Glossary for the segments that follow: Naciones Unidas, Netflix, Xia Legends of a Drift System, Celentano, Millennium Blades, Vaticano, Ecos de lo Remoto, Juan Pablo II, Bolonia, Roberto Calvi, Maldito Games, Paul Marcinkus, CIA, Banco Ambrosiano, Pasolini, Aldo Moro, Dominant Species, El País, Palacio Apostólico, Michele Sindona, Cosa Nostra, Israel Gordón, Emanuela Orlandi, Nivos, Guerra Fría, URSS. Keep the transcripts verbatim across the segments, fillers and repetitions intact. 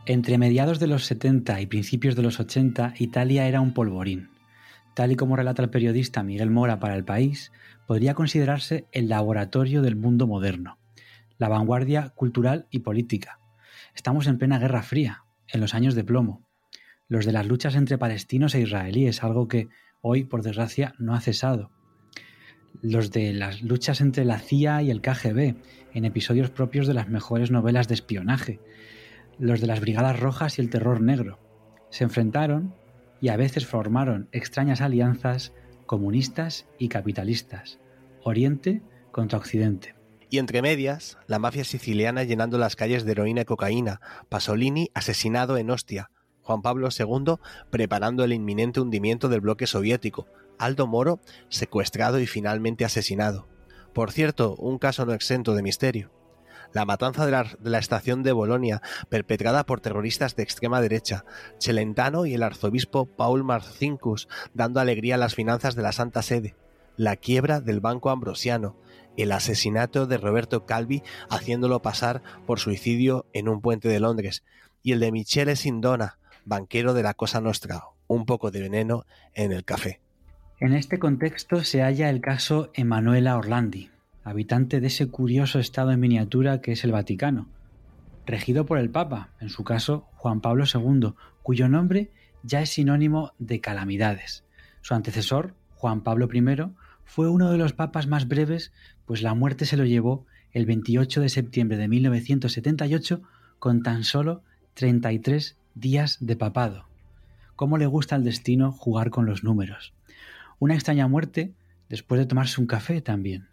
Entre mediados de los setenta y principios de los ochenta, Italia era un polvorín. Tal y como relata el periodista Miguel Mora para El País, podría considerarse el laboratorio del mundo moderno, la vanguardia cultural y política. Estamos en plena Guerra Fría, en los años de plomo. Los de las luchas entre palestinos e israelíes, algo que hoy, por desgracia, no ha cesado. Los de las luchas entre la C I A y el K G B, en episodios propios de las mejores novelas de espionaje. Los de las Brigadas Rojas y el Terror Negro. Se enfrentaron y a veces formaron extrañas alianzas comunistas y capitalistas, Oriente contra Occidente. Y entre medias, la mafia siciliana llenando las calles de heroína y cocaína, Pasolini asesinado en Ostia, Juan Pablo segundo preparando el inminente hundimiento del bloque soviético, Aldo Moro secuestrado y finalmente asesinado. Por cierto, un caso no exento de misterio. La matanza de la, de la estación de Bolonia, perpetrada por terroristas de extrema derecha, Celentano y el arzobispo Paul Marcinkus, dando alegría a las finanzas de la Santa Sede, la quiebra del Banco Ambrosiano, el asesinato de Roberto Calvi haciéndolo pasar por suicidio en un puente de Londres, y el de Michele Sindona, banquero de la Cosa Nostra, un poco de veneno en el café. En este contexto se halla el caso Emanuela Orlandi, habitante de ese curioso estado en miniatura que es el Vaticano, regido por el Papa, en su caso Juan Pablo segundo, cuyo nombre ya es sinónimo de calamidades. Su antecesor, Juan Pablo primero, fue uno de los papas más breves, pues la muerte se lo llevó el veintiocho de septiembre de mil novecientos setenta y ocho con tan solo treinta y tres días de papado. ¿Cómo le gusta al destino jugar con los números? Una extraña muerte después de tomarse un café también.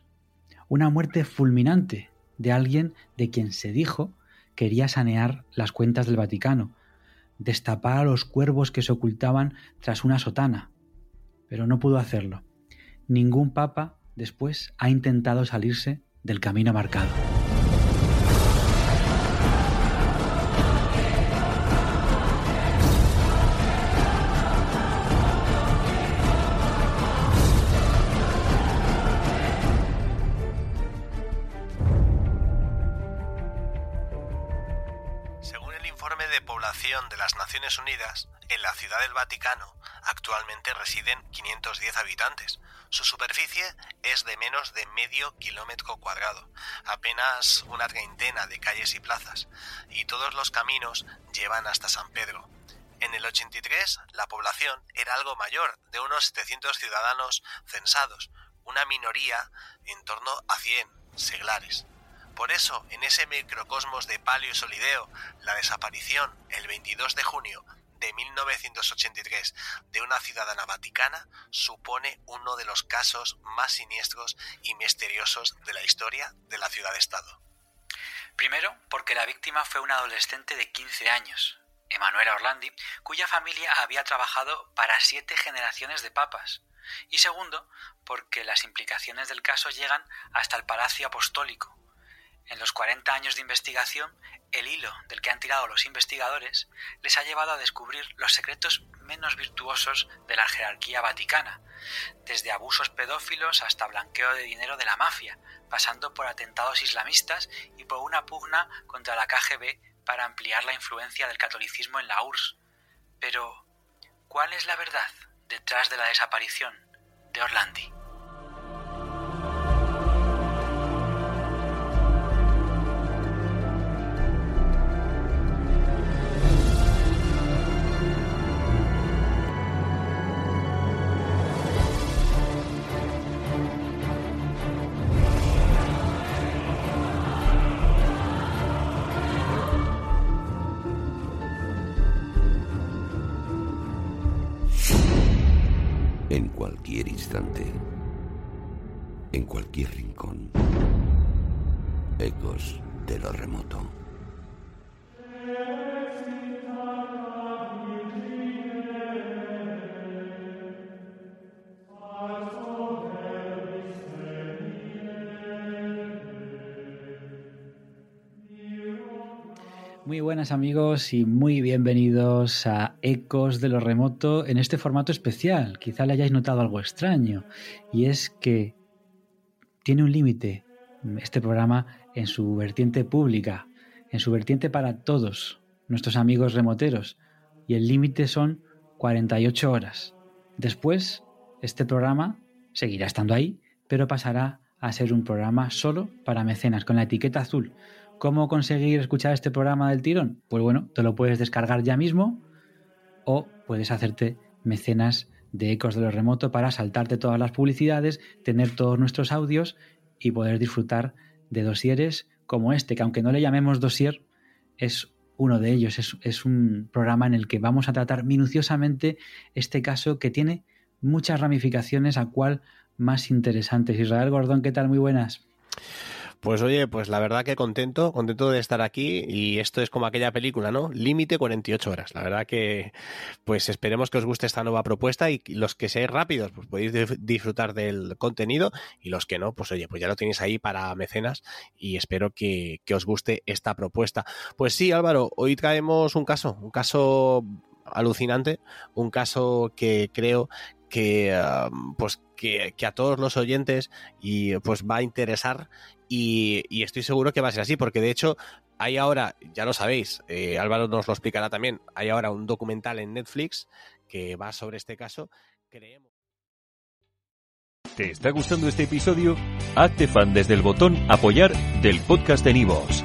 Una muerte fulminante de alguien de quien se dijo quería sanear las cuentas del Vaticano, destapar a los cuervos que se ocultaban tras una sotana, pero no pudo hacerlo. Ningún papa después ha intentado salirse del camino marcado. De las Naciones Unidas, en la Ciudad del Vaticano actualmente residen quinientos diez habitantes. Su superficie es de menos de medio kilómetro cuadrado, apenas una treintena de calles y plazas, y todos los caminos llevan hasta San Pedro. En el ochenta y tres, la población era algo mayor, de unos setecientos ciudadanos censados, una minoría en torno a cien seglares. Por eso, en ese microcosmos de palio solideo, la desaparición, el veintidós de junio de mil novecientos ochenta y tres, de una ciudadana vaticana, supone uno de los casos más siniestros y misteriosos de la historia de la ciudad-estado. Primero, porque la víctima fue una adolescente de quince años, Emanuela Orlandi, cuya familia había trabajado para siete generaciones de papas. Y segundo, porque las implicaciones del caso llegan hasta el Palacio Apostólico. En los cuarenta años de investigación, el hilo del que han tirado los investigadores les ha llevado a descubrir los secretos menos virtuosos de la jerarquía vaticana, desde abusos pedófilos hasta blanqueo de dinero de la mafia, pasando por atentados islamistas y por una pugna contra la K G B para ampliar la influencia del catolicismo en la U R S S. Pero, ¿cuál es la verdad? detrás de la desaparición de Orlandi. En cualquier instante, en cualquier rincón, Ecos de lo Remoto. Muy buenas amigos y muy bienvenidos a Ecos de lo Remoto en este formato especial. Quizá le hayáis notado algo extraño y es que tiene un límite este programa en su vertiente pública, en su vertiente para todos nuestros amigos remoteros, y el límite son cuarenta y ocho horas. Después este programa seguirá estando ahí, pero pasará a ser un programa solo para mecenas con la etiqueta azul. ¿Cómo conseguir escuchar este programa del tirón? Pues bueno, te lo puedes descargar ya mismo o puedes hacerte mecenas de Ecos de lo Remoto para saltarte todas las publicidades, tener todos nuestros audios y poder disfrutar de dosieres como este, que aunque no le llamemos dosier, es uno de ellos. Es, es un programa en el que vamos a tratar minuciosamente este caso que tiene muchas ramificaciones, a cual más interesantes. Israel Gordón, ¿qué tal? Muy buenas. Pues oye, pues la verdad que contento, contento de estar aquí, y esto es como aquella película, ¿no? Límite cuarenta y ocho horas. La verdad que pues esperemos que os guste esta nueva propuesta, y los que seáis rápidos pues podéis disfrutar del contenido, y los que no, pues oye, pues ya lo tenéis ahí para mecenas, y espero que, que os guste esta propuesta. Pues sí, Álvaro, hoy traemos un caso, un caso alucinante, un caso que creo que uh, pues que, que a todos los oyentes y pues va a interesar. Y, y estoy seguro que va a ser así, porque de hecho hay ahora, ya lo sabéis, eh, Álvaro nos lo explicará también, hay ahora un documental en Netflix que va sobre este caso. Creemos. ¿Te está gustando este episodio? Hazte fan desde el botón Apoyar del podcast de Nivos.